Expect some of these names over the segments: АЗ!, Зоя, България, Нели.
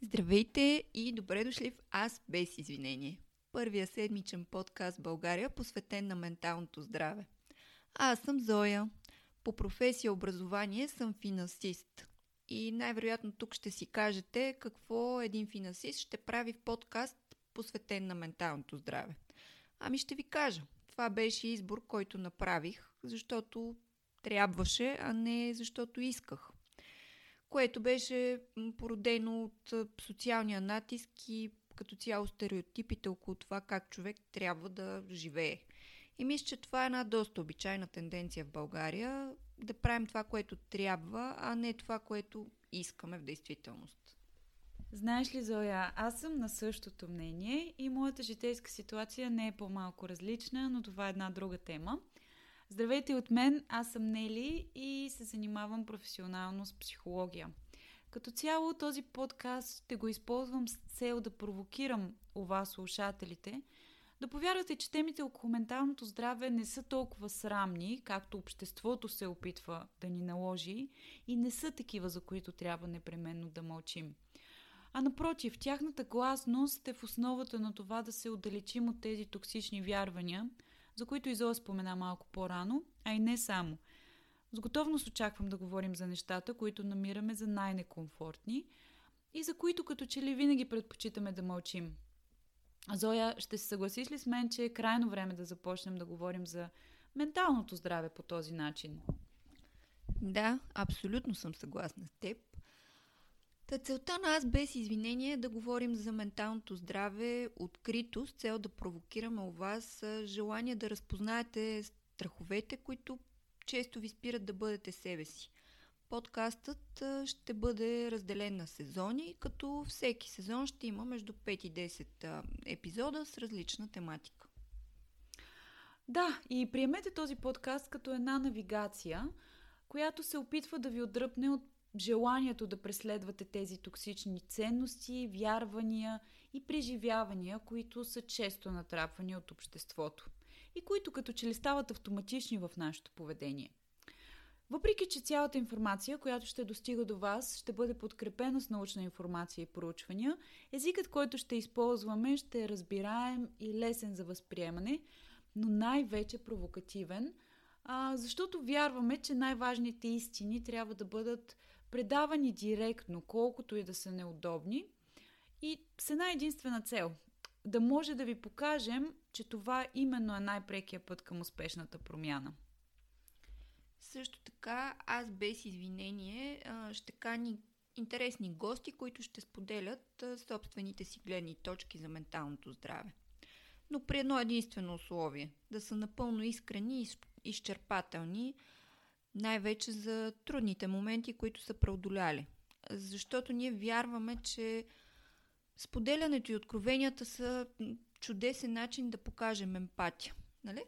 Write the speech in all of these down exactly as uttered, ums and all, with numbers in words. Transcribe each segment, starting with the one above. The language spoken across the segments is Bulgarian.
Здравейте и добре дошли в Аз без извинение. Първия седмичен подкаст в България, посветен на менталното здраве. Аз съм Зоя. По професия образование съм финансист. И най-вероятно тук ще си кажете какво един финансист ще прави в подкаст, посветен на менталното здраве. Ами ще ви кажа. Това беше избор, който направих, защото трябваше, а не защото исках. Което беше породено от социалния натиск и като цяло стереотипите около това как човек трябва да живее. И мисля, че това е една доста обичайна тенденция в България, да правим това, което трябва, а не това, което искаме в действителност. Знаеш ли, Зоя, аз съм на същото мнение и моята житейска ситуация не е по-малко различна, но това е една друга тема. Здравейте от мен, аз съм Нели и се занимавам професионално с психология. Като цяло този подкаст ще го използвам с цел да провокирам у вас, слушателите, да повярвате, че темите около менталното здраве не са толкова срамни, както обществото се опитва да ни наложи, и не са такива, за които трябва непременно да мълчим. А напротив, тяхната гласност е в основата на това да се отдалечим от тези токсични вярвания, за които Изола спомена малко по-рано, а и не само. С готовност очаквам да говорим за нещата, които намираме за най-некомфортни и за които като че ли винаги предпочитаме да мълчим. Зоя, ще се съгласиш ли с мен, че е крайно време да започнем да говорим за менталното здраве по този начин? Да, абсолютно съм съгласна с теб. Та целта на Аз без извинение е да говорим за менталното здраве открито, с цел да провокираме у вас желание да разпознаете страховете, които често ви спират да бъдете себе си. Подкастът ще бъде разделен на сезони, като всеки сезон ще има между пет и десет епизода с различна тематика. Да, и приемете този подкаст като една навигация, която се опитва да ви отдръпне от желанието да преследвате тези токсични ценности, вярвания и преживявания, които са често натрапвани от обществото и които като че ли стават автоматични в нашето поведение. Въпреки че цялата информация, която ще достига до вас, ще бъде подкрепена с научна информация и проучвания, езикът, който ще използваме, ще е разбираем и лесен за възприемане, но най-вече провокативен, а, защото вярваме, че най-важните истини трябва да бъдат предавани директно, колкото и да са неудобни, и с една единствена цел – да може да ви покажем, че това именно е най-прекия път към успешната промяна. Също така, Аз без извинение ще кани интересни гости, които ще споделят собствените си гледни точки за менталното здраве. Но при едно единствено условие – да са напълно искрени и изчерпателни, най-вече за трудните моменти, които са преодоляли. Защото ние вярваме, че споделянето и откровенията са чудесен начин да покажем емпатия. Нали?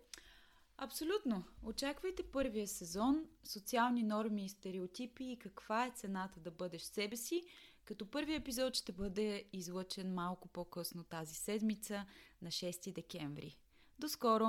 Абсолютно! Очаквайте първия сезон, социални норми и стереотипи и каква е цената да бъдеш себе си, като първият епизод ще бъде излъчен малко по-късно тази седмица на шести декември. До скоро!